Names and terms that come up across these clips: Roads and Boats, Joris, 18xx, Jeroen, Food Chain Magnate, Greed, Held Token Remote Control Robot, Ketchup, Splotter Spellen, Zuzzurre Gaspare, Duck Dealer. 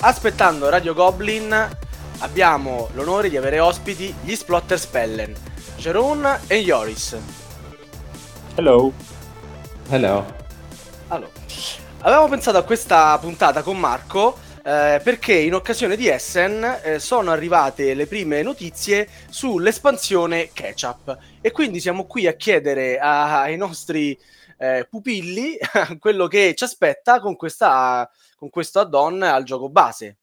Aspettando Radio Goblin abbiamo l'onore di avere ospiti gli Splotter Spellen, Jeroen e Joris. Hello. Hello. Allora, avevamo pensato a questa puntata con Marco perché in occasione di Essen sono arrivate le prime notizie sull'espansione Ketchup e quindi siamo qui a chiedere ai nostri pupilli quello che ci aspetta con questo add-on al gioco base.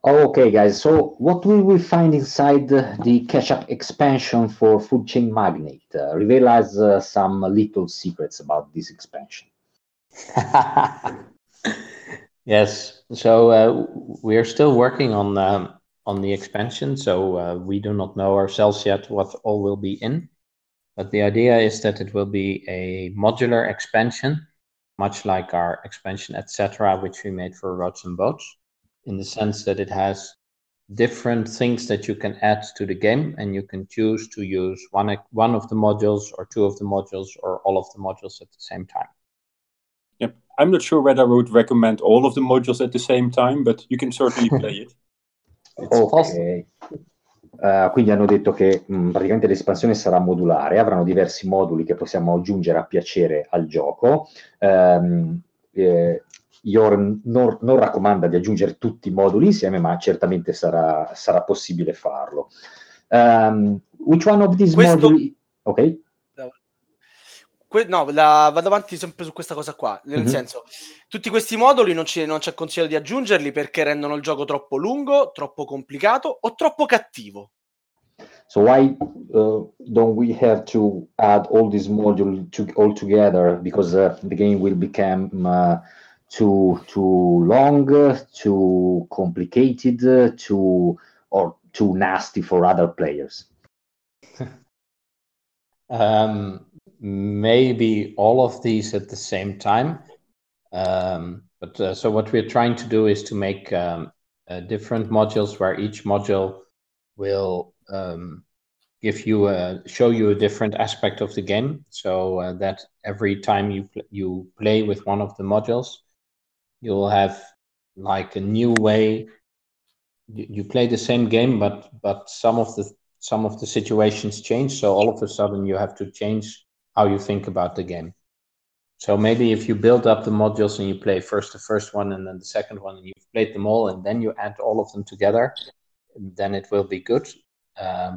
Okay guys, so what will we find inside the Ketchup expansion for Food Chain Magnate? Reveal us some little secrets about this expansion. Yes, so we are still working on the expansion, so we do not know ourselves yet what all will be in. But the idea is that it will be a modular expansion, much like our expansion etc., which we made for Roads and Boats, in the sense that it has different things that you can add to the game, and you can choose to use one of the modules or two of the modules or all of the modules at the same time. Yep. I'm not sure whether I would recommend all of the modules at the same time, but you can certainly play it. Okay. Quindi hanno detto che praticamente l'espansione sarà modulare, avranno diversi moduli che possiamo aggiungere a piacere al gioco. Jorn non raccomanda di aggiungere tutti i moduli insieme, ma certamente sarà possibile farlo. Which one of these moduli? Ok. No, vado avanti sempre su questa cosa qua, nel senso, tutti questi moduli non c'è consiglio di aggiungerli perché rendono il gioco troppo lungo, troppo complicato o troppo cattivo. So why don't we have to add all these modules all together? Because the game will become too long, too complicated, too nasty for other players. Maybe all of these at the same time. So what we're trying to do is to make different modules where each module will show you a different aspect of the game, so that every time you play with one of the modules, you'll have like a new way. You play the same game, but some of the situations change, so all of a sudden you have to change how you think about the game. So maybe if you build up the modules and you play first the first one and then the second one, and you've played them all and then you add all of them together, then it will be good.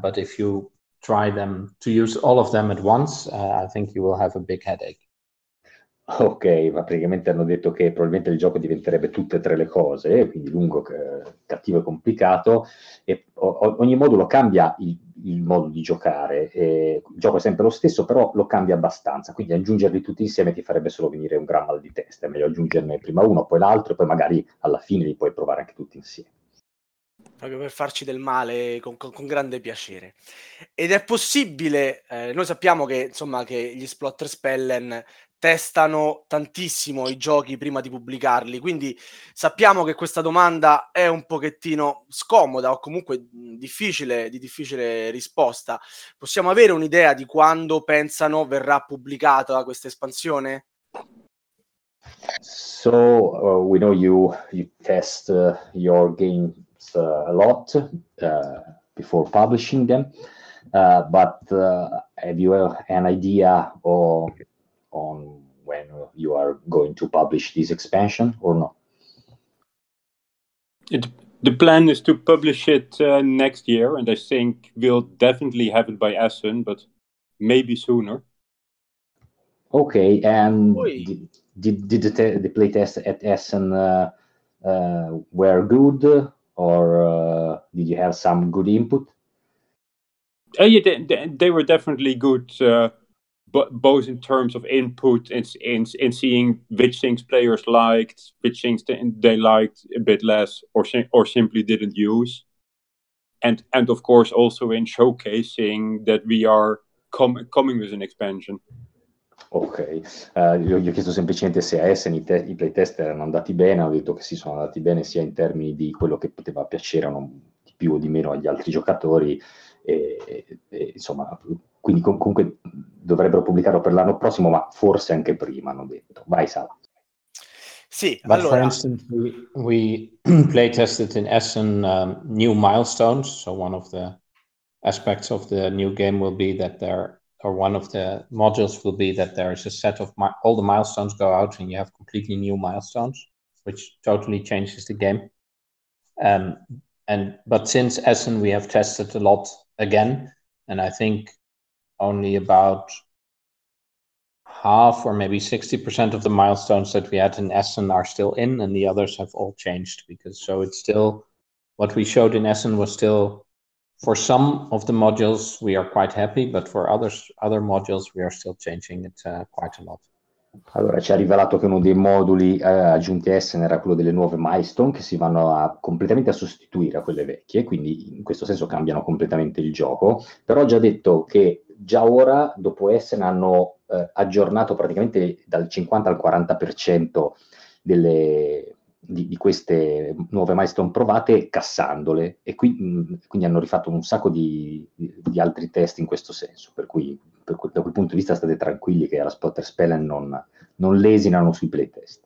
But if you try to use all of them at once, I think you will have a big headache. Ok, ma praticamente hanno detto che probabilmente il gioco diventerebbe tutte e tre le cose, quindi lungo, cattivo e complicato, e ogni modulo cambia il modo di giocare, e il gioco è sempre lo stesso, però lo cambia abbastanza, quindi aggiungerli tutti insieme ti farebbe solo venire un gran mal di testa, è meglio aggiungerne prima uno, poi l'altro, e poi magari alla fine li puoi provare anche tutti insieme. Proprio per farci del male con grande piacere. Ed è possibile, noi sappiamo che insomma che gli Splotter Spellen testano tantissimo i giochi prima di pubblicarli, quindi sappiamo che questa domanda è un pochettino scomoda o comunque difficile risposta. Possiamo avere un'idea di quando pensano verrà pubblicata questa espansione? So we know you test your games a lot before publishing them, but have you an idea on when you are going to publish this expansion or not? The plan is to publish it next year, and I think we'll definitely have it by Essen, but maybe sooner. Okay, and did the playtests at Essen were good, or did you have some good input? Yeah, they were definitely good. Both in terms of input and seeing which things players liked, which things they liked a bit less or simply didn't use. And of course also in showcasing that we are coming with an expansion. Ok, gli ho chiesto semplicemente se a Essen i playtest erano andati bene, hanno detto che sì, sono andati bene sia in termini di quello che poteva piacere di più o di meno agli altri giocatori, e insomma... Quindi comunque dovrebbero pubblicarlo per l'anno prossimo, ma forse anche prima, hanno detto. Vai, Sala. Sì, but allora, for instance, we play tested in Essen new milestones. So one of the aspects of the new game will be that there, or one of the modules will be that there is a set of all the milestones go out and you have completely new milestones, which totally changes the game. But since Essen, we have tested a lot again, and I think only about half or maybe 60% of the milestones that we had in Essen are still in, and the others have all changed because so it's still what we showed in Essen was still for some of the modules we are quite happy, but for other modules we are still changing it quite a lot. Allora ci ha rivelato che uno dei moduli aggiunti a Essen era quello delle nuove milestone che si vanno completamente a sostituire a quelle vecchie, quindi in questo senso cambiano completamente il gioco, però ho già detto che già ora dopo Essen hanno aggiornato praticamente dal 50 al 40% di queste nuove milestone provate cassandole e quindi hanno rifatto un sacco di altri test in questo senso, per cui da quel punto di vista state tranquilli che alla Splotter Spellen non lesinano sui playtest.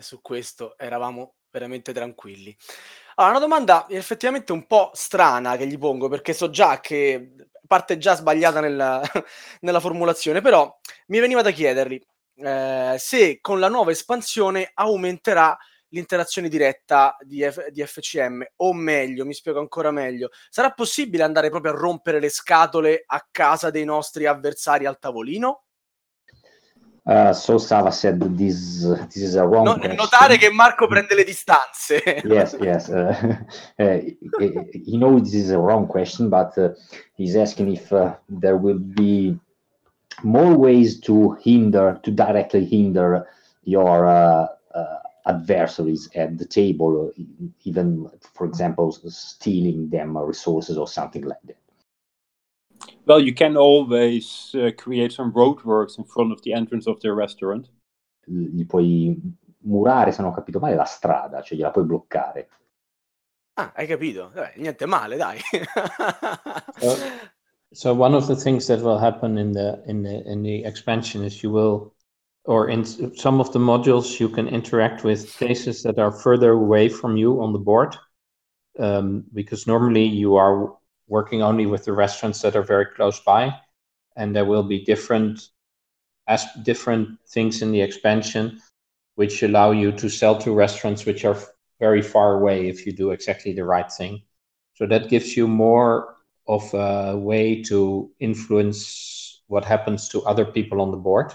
Su questo eravamo veramente tranquilli. Allora, una domanda effettivamente un po' strana che gli pongo, perché so già che parte già sbagliata nella formulazione, però mi veniva da chiedergli se con la nuova espansione aumenterà l'interazione diretta di FCM, o meglio, mi spiego ancora meglio, sarà possibile andare proprio a rompere le scatole a casa dei nostri avversari al tavolino? So Sava said this is a wrong question. Notare che Marco prende le distanze. Yes. He knows this is a wrong question, but he's asking if there will be more ways to directly hinder your adversaries at the table, even, for example, stealing them resources or something like that. Well, you can always create some roadworks in front of the entrance of the restaurant. Gli puoi murare, se non ho capito male, la strada, cioè gliela puoi bloccare. Ah, hai capito? Niente male, dai. So one of the things that will happen in the expansion is you will, or in some of the modules, you can interact with places that are further away from you on the board, because normally you are working only with the restaurants that are very close by, and there will be different things in the expansion which allow you to sell to restaurants which are very far away if you do exactly the right thing. So that gives you more of a way to influence what happens to other people on the board.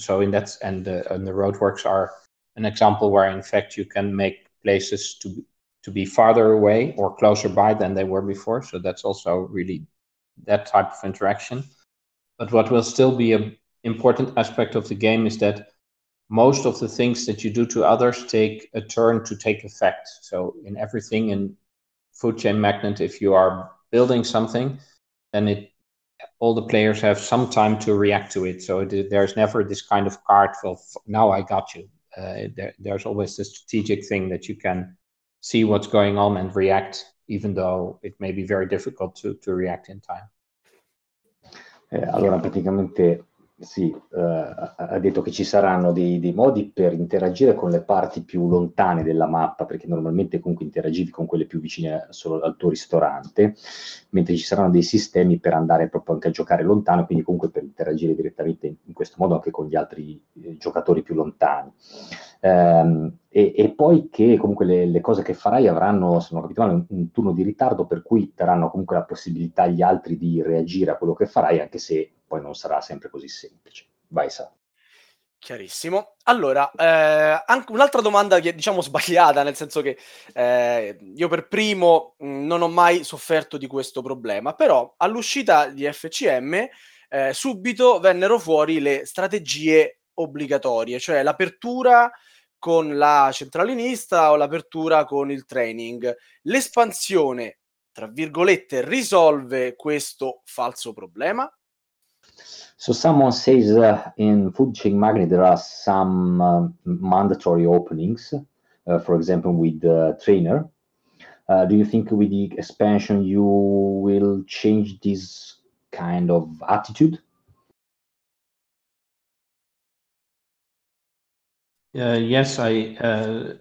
So in that, and the roadworks are an example where in fact you can make places to be farther away or closer by than they were before. So that's also really that type of interaction. But what will still be an important aspect of the game is that most of the things that you do to others take a turn to take effect. So in everything in Food Chain Magnate, if you are building something, then all the players have some time to react to it. So there's never this kind of card, now I got you. There's always the strategic thing that you can see what's going on and react, even though it may be very difficult to react in time. Allora praticamente sì, ha detto che ci saranno dei modi per interagire con le parti più lontane della mappa, perché normalmente comunque interagivi con quelle più vicine solo al tuo ristorante, mentre ci saranno dei sistemi per andare proprio anche a giocare lontano, quindi comunque per interagire direttamente in questo modo anche con gli altri giocatori più lontani. E poi che comunque le cose che farai avranno, se non ho capito male, un turno di ritardo, per cui daranno comunque la possibilità agli altri di reagire a quello che farai, anche se poi non sarà sempre così semplice. Vai, Sa. Chiarissimo. Allora, anche un'altra domanda che è, diciamo, sbagliata, nel senso che io per primo non ho mai sofferto di questo problema, però all'uscita di FCM subito vennero fuori le strategie obbligatorie, cioè l'apertura con la centralinista o l'apertura con il training. L'espansione, tra virgolette, risolve questo falso problema? So someone says in Food Chain Magnate there are some mandatory openings, for example with the trainer. Do you think with the expansion you will change this kind of attitude? Yes, I.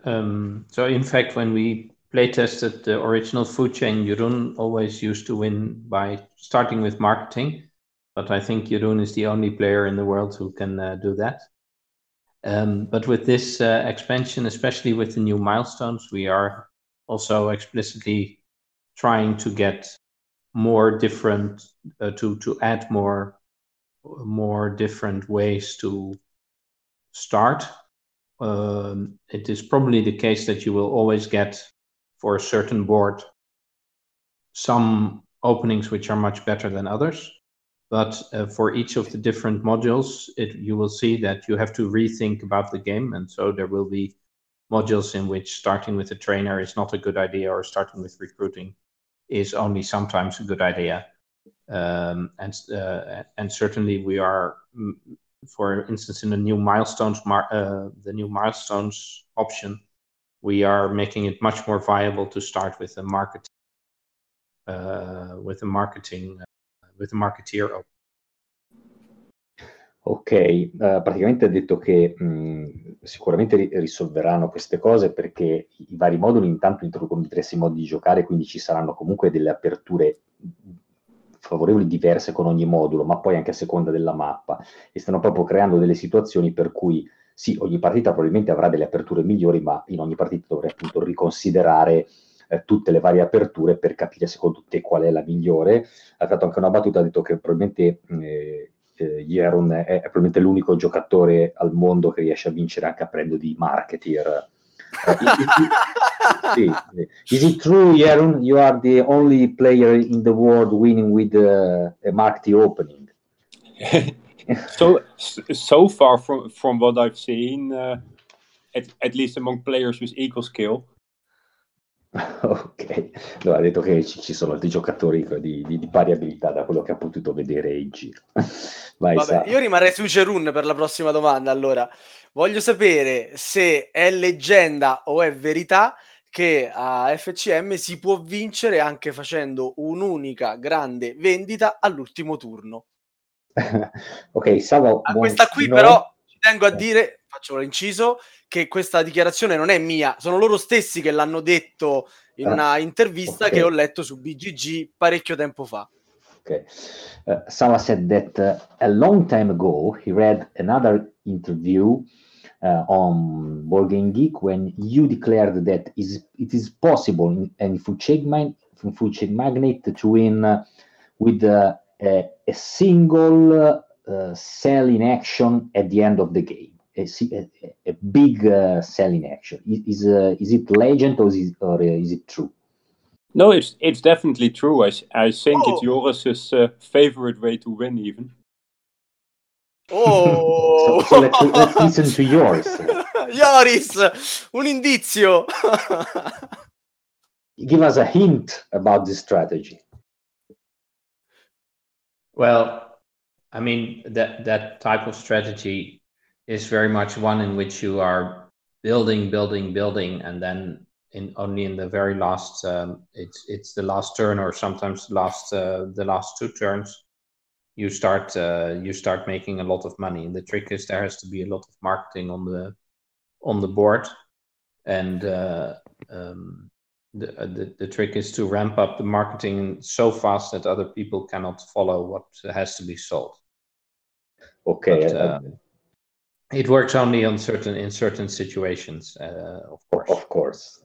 So in fact, when we play tested the original food chain, Jeroen always used to win by starting with marketing. But I think Jeroen is the only player in the world who can do that. But with this expansion, especially with the new milestones, we are also explicitly trying to get more different, to add more different ways to start. It is probably the case that you will always get for a certain board some openings which are much better than others. But for each of the different modules, you will see that you have to rethink about the game. And so there will be modules in which starting with a trainer is not a good idea, or starting with recruiting is only sometimes a good idea. And certainly we are, for instance, in the new milestones, option, we are making it much more viable to start with a marketeer. Ok, praticamente ha detto che sicuramente risolveranno queste cose, perché i vari moduli intanto introducono diversi modi di giocare, quindi ci saranno comunque delle aperture favorevoli diverse con ogni modulo, ma poi anche a seconda della mappa, e stanno proprio creando delle situazioni per cui sì, ogni partita probabilmente avrà delle aperture migliori, ma in ogni partita dovrei appunto riconsiderare tutte le varie aperture per capire secondo te qual è la migliore. Ha fatto anche una battuta, ha detto che probabilmente Jeroen è probabilmente l'unico giocatore al mondo che riesce a vincere anche aprendo di marketeer. Sì. Is it true, Jeroen? You are the only player in the world winning with a marketeer opening. so far from what I've seen, at least among players with equal skill. Ok, no, ha detto che ci sono altri giocatori di pari abilità da quello che ha potuto vedere in giro. Vai, vabbè, io rimarrei su Jeroen per la prossima domanda. Allora, voglio sapere se è leggenda o è verità che a FCM si può vincere anche facendo un'unica grande vendita all'ultimo turno. Ok, Savo, questa qui però ci tengo a dire, faccio l'inciso, che questa dichiarazione non è mia, sono loro stessi che l'hanno detto in una intervista che ho letto su BGG parecchio tempo fa. Okay. Sava said that a long time ago he read another interview on Board Game Geek when you declared that it is possible in Food Chain Magnate to win with a single sell in action at the end of the game. A big selling action. Is it legend or is it true? No, it's definitely true. I think it's Joris's favorite way to win, even. Oh! so let's listen to yours. Joris, un indizio. Give us a hint about this strategy. Well, I mean that type of strategy is very much one in which you are building, and then only in the very last, it's the last turn, or sometimes the last two turns, you start making a lot of money. And the trick is there has to be a lot of marketing on the board, and the trick is to ramp up the marketing so fast that other people cannot follow what has to be sold. Okay. But, it works only in certain situations, of course.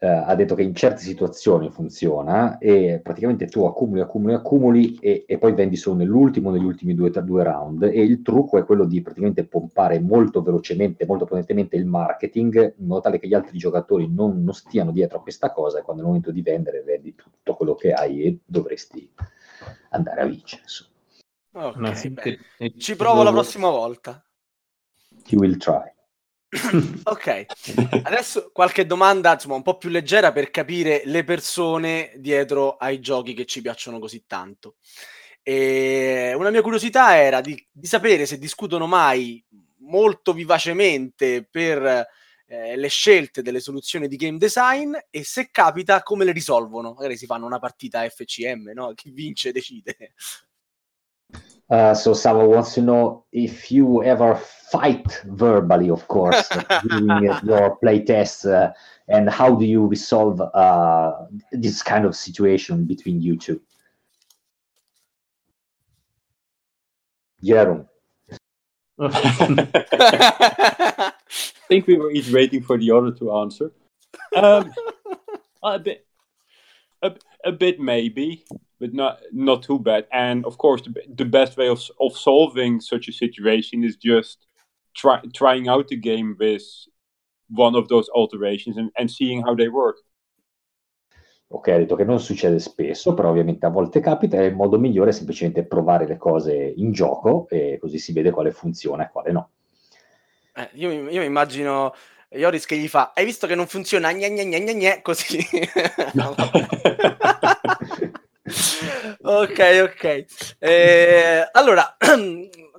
Ha detto che in certe situazioni funziona, e praticamente tu accumuli e poi vendi solo negli ultimi due round, e il trucco è quello di praticamente pompare molto velocemente, molto potentemente il marketing, in modo tale che gli altri giocatori non stiano dietro a questa cosa, e quando è il momento di vendere vendi tutto quello che hai e dovresti andare a vincere. Okay, ci provo la prossima volta. You will try. Ok, adesso qualche domanda insomma un po' più leggera per capire le persone dietro ai giochi che ci piacciono così tanto. E una mia curiosità era di sapere se discutono mai molto vivacemente per le scelte delle soluzioni di game design, e se capita come le risolvono. Magari si fanno una partita FCM, no? Chi vince decide. So someone wants to know if you ever fight verbally, of course, during your playtests, and how do you resolve this kind of situation between you two? Jeroen. I think we were each waiting for the other to answer. A bit maybe, but not too bad. And of course, the best way of solving such a situation is just trying out the game with one of those alterations and seeing how they work. Ok, ha detto che non succede spesso, però ovviamente a volte capita, e il modo migliore è semplicemente provare le cose in gioco e così si vede quale funziona e quale no. Io immagino Joris che gli fa: hai visto che non funziona? Gne, gne, gne, gne, gne, così. Ok. Allora,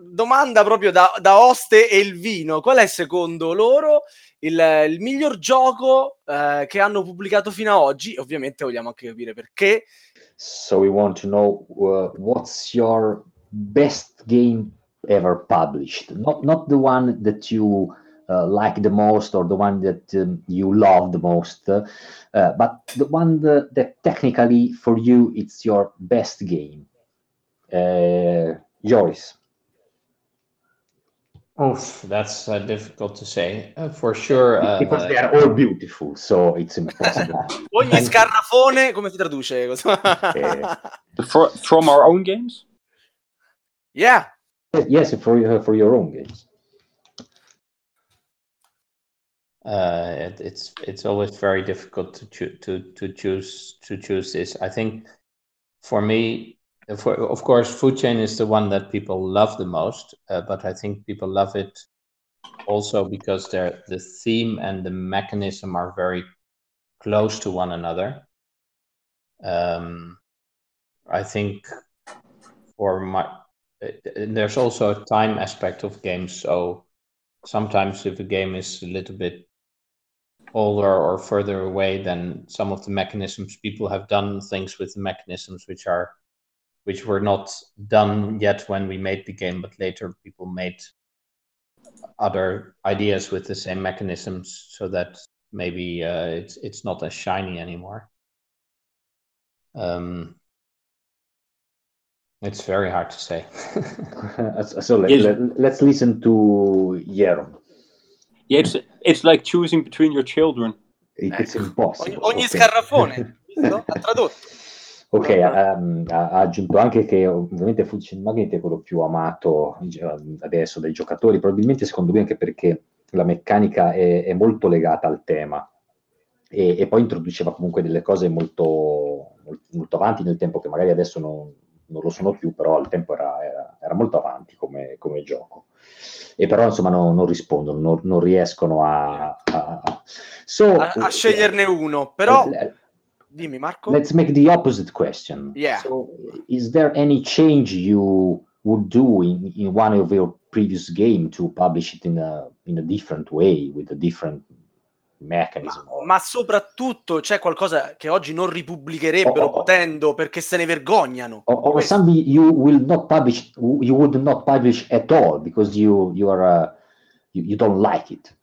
domanda proprio da oste e il vino. Qual è secondo loro il miglior gioco che hanno pubblicato fino a oggi? Ovviamente vogliamo anche capire perché. So we want to know what's your best game ever published? Not the one that you like the most or the one that you love the most, but the one that technically for you it's your best game. Joris. Oof, that's difficult to say. For sure. Because they are all beautiful, so it's impossible. Ogni scarrafone, come si traduce? From our own games? Yeah. Yes, for your own games. It's always very difficult to choose this. I think for me, of course, Food Chain is the one that people love the most, but I think people love it also because the theme and the mechanism are very close to one another. I think there's also a time aspect of games, so sometimes if a game is a little bit older or further away, then some of the mechanisms, people have done things with the mechanisms which were not done yet when we made the game, but later people made other ideas with the same mechanisms, so that maybe it's not as shiny anymore. It's very hard to say. So let's listen to Jeroen. Yeah, it's like choosing between your children. It's impossible. Ogni scarrafone, no? Ha tradotto. Ok, ha aggiunto anche che ovviamente Food Chain Magnate è quello più amato adesso dai giocatori, probabilmente secondo me anche perché la meccanica è molto legata al tema e poi introduceva comunque delle cose molto, molto avanti nel tempo, che magari adesso non lo sono più, però al tempo era molto avanti come gioco. E però insomma non rispondono, non riescono a sceglierne uno, però... Dimmi, Marco. Let's make the opposite question. Yeah. So, is there any change you would do in one of your previous game to publish it in a different way with a different mechanism? Ma soprattutto c'è qualcosa che oggi non ripubblicherebbero potendo perché se ne vergognano? Or something you would not publish at all because you don't like it.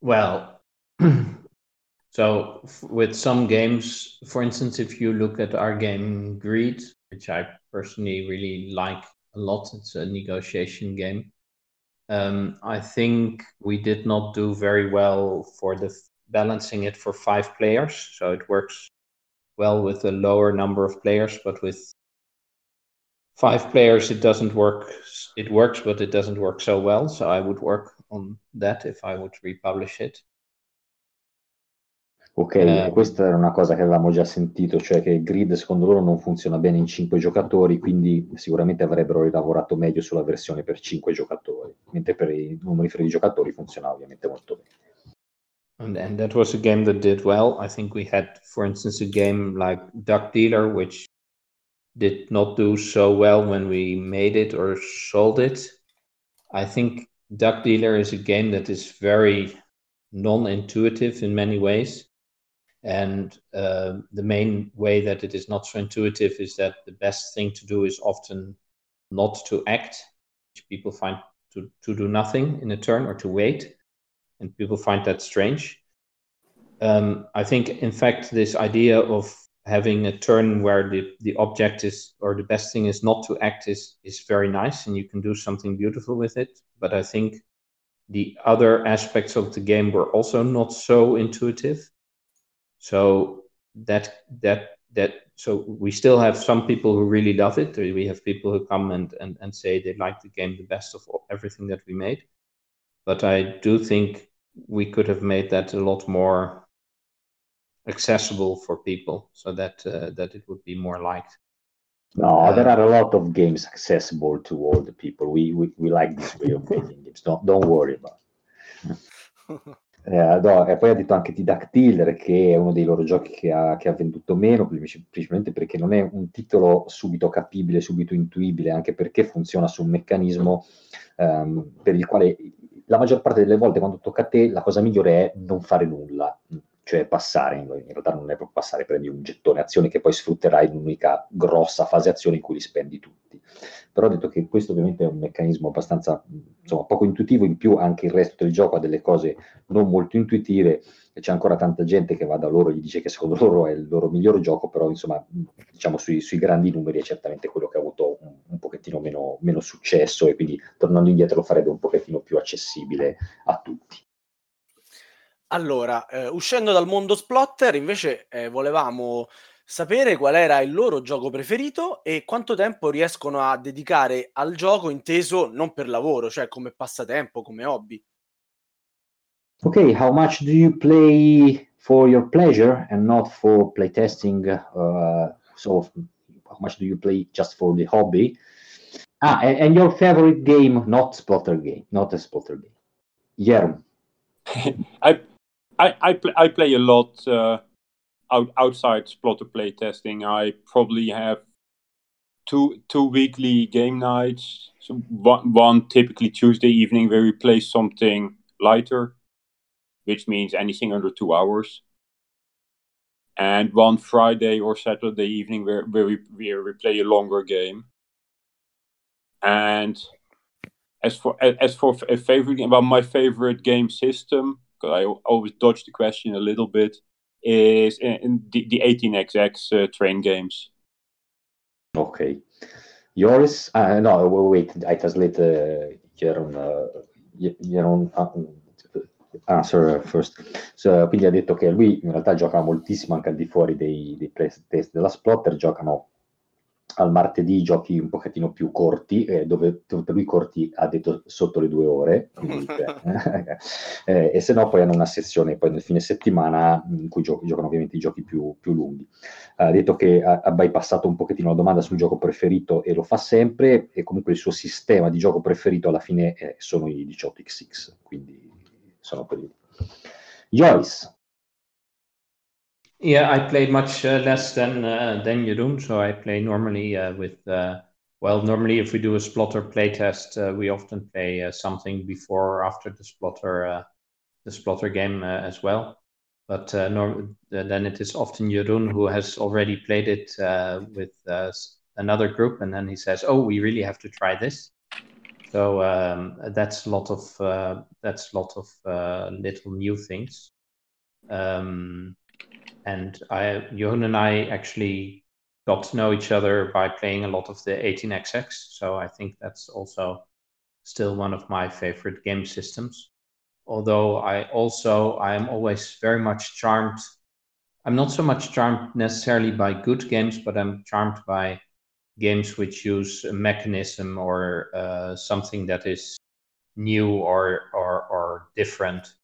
Well. So with some games, for instance, if you look at our game Greed, which I personally really like a lot, it's a negotiation game. I think we did not do very well for the balancing it for 5 players. So it works well with a lower number of players, but with 5 players, it doesn't work. It works, but it doesn't work so well. So I would work on that if I would republish it. Ok, questa era una cosa che avevamo già sentito, cioè che Grid secondo loro non funziona bene in 5 giocatori, quindi sicuramente avrebbero lavorato meglio sulla versione per 5 giocatori, mentre per i numeri fra i giocatori funziona ovviamente molto bene. And that was a game that did well. I think we had, for instance, a game like Duck Dealer, which did not do so well when we made it or sold it. I think Duck Dealer is a game that is very non-intuitive in many ways. And the main way that it is not so intuitive is that the best thing to do is often not to act, which people find to do nothing in a turn or to wait. And people find that strange. I think, in fact, this idea of having a turn where the object is, or the best thing is not to act, is very nice, and you can do something beautiful with it. But I think the other aspects of the game were also not so intuitive. So so we still have some people who really love it. We have people who come and say they like the game the best of everything that we made. But I do think we could have made that a lot more accessible for people, so that that it would be more liked. No, there are a lot of games accessible to all the people. We like this way of making games. Don't worry about it. No, e poi ha detto anche di Duck Dealer, che è uno dei loro giochi che ha venduto meno, semplicemente perché non è un titolo subito capibile, subito intuibile, anche perché funziona su un meccanismo per il quale la maggior parte delle volte, quando tocca a te, la cosa migliore è non fare nulla, cioè passare. In realtà non è proprio passare, prendi un gettone azione che poi sfrutterai in un'unica grossa fase azione in cui li spendi tutti. Però ho detto che questo ovviamente è un meccanismo abbastanza, insomma, poco intuitivo. In più anche il resto del gioco ha delle cose non molto intuitive, e c'è ancora tanta gente che va da loro e gli dice che secondo loro è il loro miglior gioco, però insomma, diciamo, sui grandi numeri è certamente quello che ha avuto un pochettino meno successo, e quindi tornando indietro lo farebbe un pochettino più accessibile a tutti. Allora, uscendo dal mondo Splotter, invece volevamo sapere qual era il loro gioco preferito e quanto tempo riescono a dedicare al gioco, inteso non per lavoro, cioè come passatempo, come hobby. Ok, how much do you play for your pleasure and not for playtesting? So how much do you play just for the hobby? Ah, and your favorite game, not a Splotter game. Jeroen. I play a lot outside Splotter playtesting. I probably have two weekly game nights. So one typically Tuesday evening where we play something lighter, which means anything under 2 hours. And one Friday or Saturday evening where we play a longer game. And as for a favorite game, well, my favorite game system, because I always dodge the question a little bit, is the 18xx train games. Okay. Joris? No, wait, I translate Jeroen. Jeroen answer first. So, quindi ha detto che lui in realtà gioca moltissimo anche al di fuori dei playtest della Splotter, giocano al martedì giochi un pochettino più corti, dove per lui corti ha detto sotto le 2 ore, quindi, e se no poi hanno una sessione poi nel fine settimana in cui giocano ovviamente i giochi più lunghi. Ha detto che ha bypassato un pochettino la domanda sul gioco preferito, e lo fa sempre, e comunque il suo sistema di gioco preferito alla fine sono i 18xx, quindi sono quelli. Joyce. Yeah, I play much less than Jeroen. So I play normally normally if we do a Splotter playtest, we often play something before or after the Splotter game as well. But then it is often Jeroen who has already played it with another group, and then he says, "Oh, we really have to try this." So that's a lot of little new things. And Jeroen and I actually got to know each other by playing a lot of the 18xx. So I think that's also still one of my favorite game systems. Although I'm always very much charmed. I'm not so much charmed necessarily by good games, but I'm charmed by games which use a mechanism or something that is new or different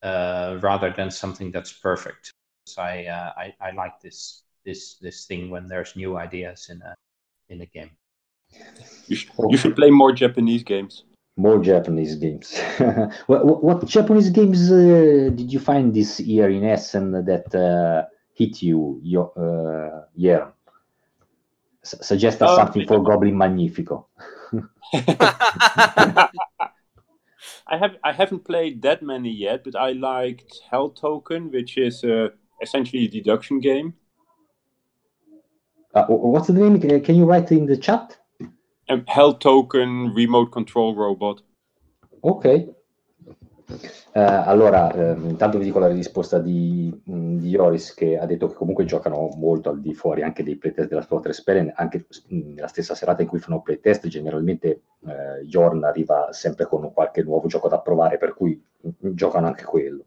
rather than something that's perfect. I like this thing when there's new ideas in a game. You should play more Japanese games. More Japanese games. What Japanese games did you find this year in Essen that hit you? Your suggest us something for Goblin Magnifico. I haven't played that many yet, but I liked Held Token, which is a essentially a deduction game. What's the name? Can you write in the chat? Held Token Remote Control Robot. Ok. Allora, intanto vi dico la risposta di Joris, che ha detto che comunque giocano molto al di fuori anche dei playtest della Splotter Spellen, anche nella stessa serata in cui fanno playtest generalmente Jorn arriva sempre con qualche nuovo gioco da provare, per cui giocano anche quello.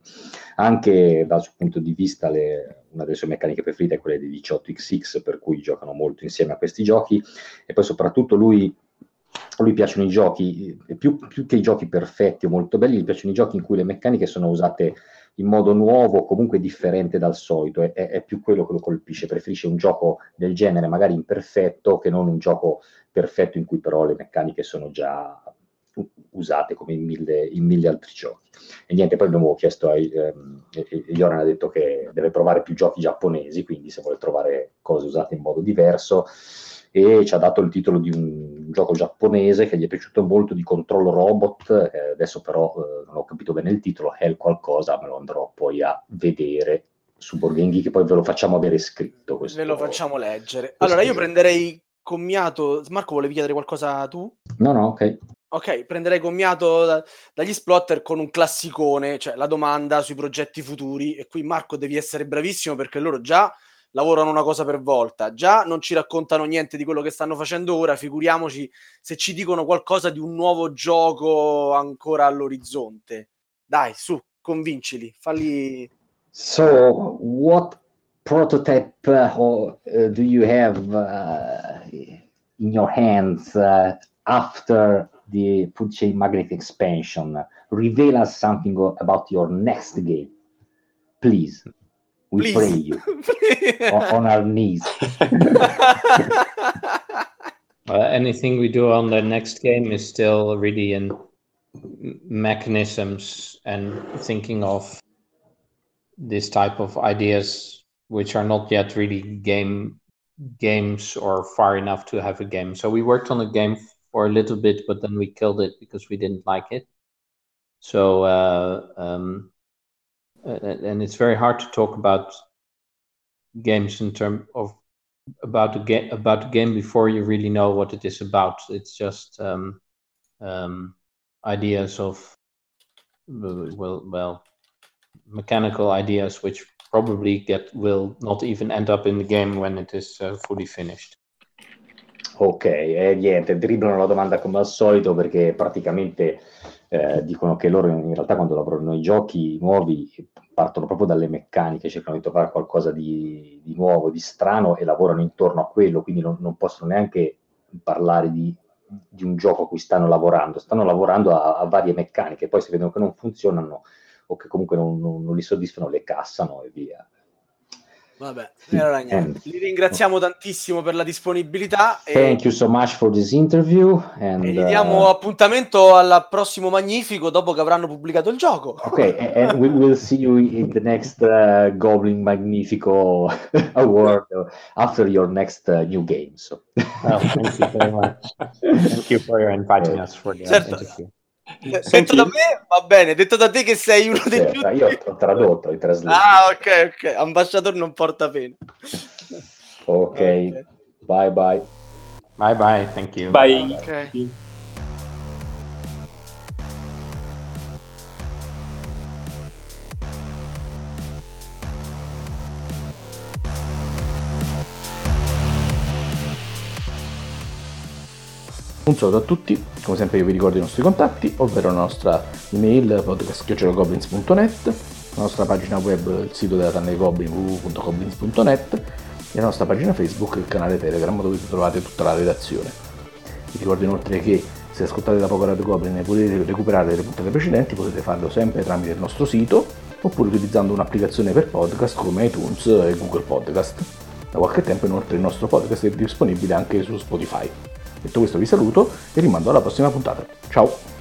Anche dal suo punto di vista una delle sue meccaniche preferite è quella di 18xx, per cui giocano molto insieme a questi giochi. E poi soprattutto a lui piacciono i giochi, più che i giochi perfetti o molto belli, gli piacciono i giochi in cui le meccaniche sono usate in modo nuovo, comunque differente dal solito, è più quello che lo colpisce. Preferisce un gioco del genere magari imperfetto, che non un gioco perfetto in cui però le meccaniche sono già usate come in mille altri giochi. E niente, poi abbiamo chiesto Joran ha detto che deve provare più giochi giapponesi, quindi se vuole trovare cose usate in modo diverso, e ci ha dato il titolo di un gioco giapponese che gli è piaciuto molto, di controllo robot, adesso però non ho capito bene il titolo, Hell qualcosa, me lo andrò poi a vedere su Board Game Geek, che poi ve lo facciamo avere scritto. Ve lo facciamo leggere. Allora io prenderei commiato, Marco volevi chiedere qualcosa tu? No, ok. Ok, prenderei commiato dagli Splotter con un classicone, cioè la domanda sui progetti futuri, e qui Marco devi essere bravissimo perché loro già lavorano una cosa per volta, già non ci raccontano niente di quello che stanno facendo ora, figuriamoci se ci dicono qualcosa di un nuovo gioco ancora all'orizzonte. Dai, su, convincili, falli. So, what prototype do you have in your hands after the Food Chain Magnate expansion? Reveal us something about your next game, please. We pray you on our knees. Anything we do on the next game is still really in mechanisms and thinking of this type of ideas, which are not yet really games or far enough to have a game. So we worked on a game for a little bit, but then we killed it because we didn't like it. So, and it's very hard to talk about games in terms of about a game before you really know what it is about. It's just ideas of mechanical ideas which probably will not even end up in the game when it is fully finished. Ok, e niente, dribblano la domanda come al solito, perché praticamente dicono che loro in realtà quando lavorano i giochi nuovi partono proprio dalle meccaniche, cercano di trovare qualcosa di nuovo, di strano, e lavorano intorno a quello, quindi non possono neanche parlare di un gioco a cui stanno lavorando a varie meccaniche, poi se vedono che non funzionano o che comunque non li soddisfano, le cassano e via. Vabbè, allora niente. Li ringraziamo tantissimo per la disponibilità. Thank you so much for this interview. E gli diamo appuntamento al prossimo Magnifico dopo che avranno pubblicato il gioco. Ok, and we will see you in the next Goblin Magnifico Award after your next new game. So. Oh, thank you very much. Thank you for inviting us for the interview. Detto da me va bene, detto da te che sei uno dei più. Io ho tradotto i traslati. Ah, ok. Ambasciatore non porta pena. Ok. Bye, thank you. Bye. Okay. Un saluto a tutti, come sempre io vi ricordo i nostri contatti, ovvero la nostra email podcast@goblins.net, la nostra pagina web, il sito della Tana dei Goblin www.goblins.net, e la nostra pagina Facebook e il canale Telegram dove trovate tutta la redazione. Vi ricordo inoltre che se ascoltate da poco Radio Goblin e volete recuperare le puntate precedenti potete farlo sempre tramite il nostro sito oppure utilizzando un'applicazione per podcast come iTunes e Google Podcast. Da qualche tempo inoltre il nostro podcast è disponibile anche su Spotify. Detto questo vi saluto e rimando alla prossima puntata. Ciao!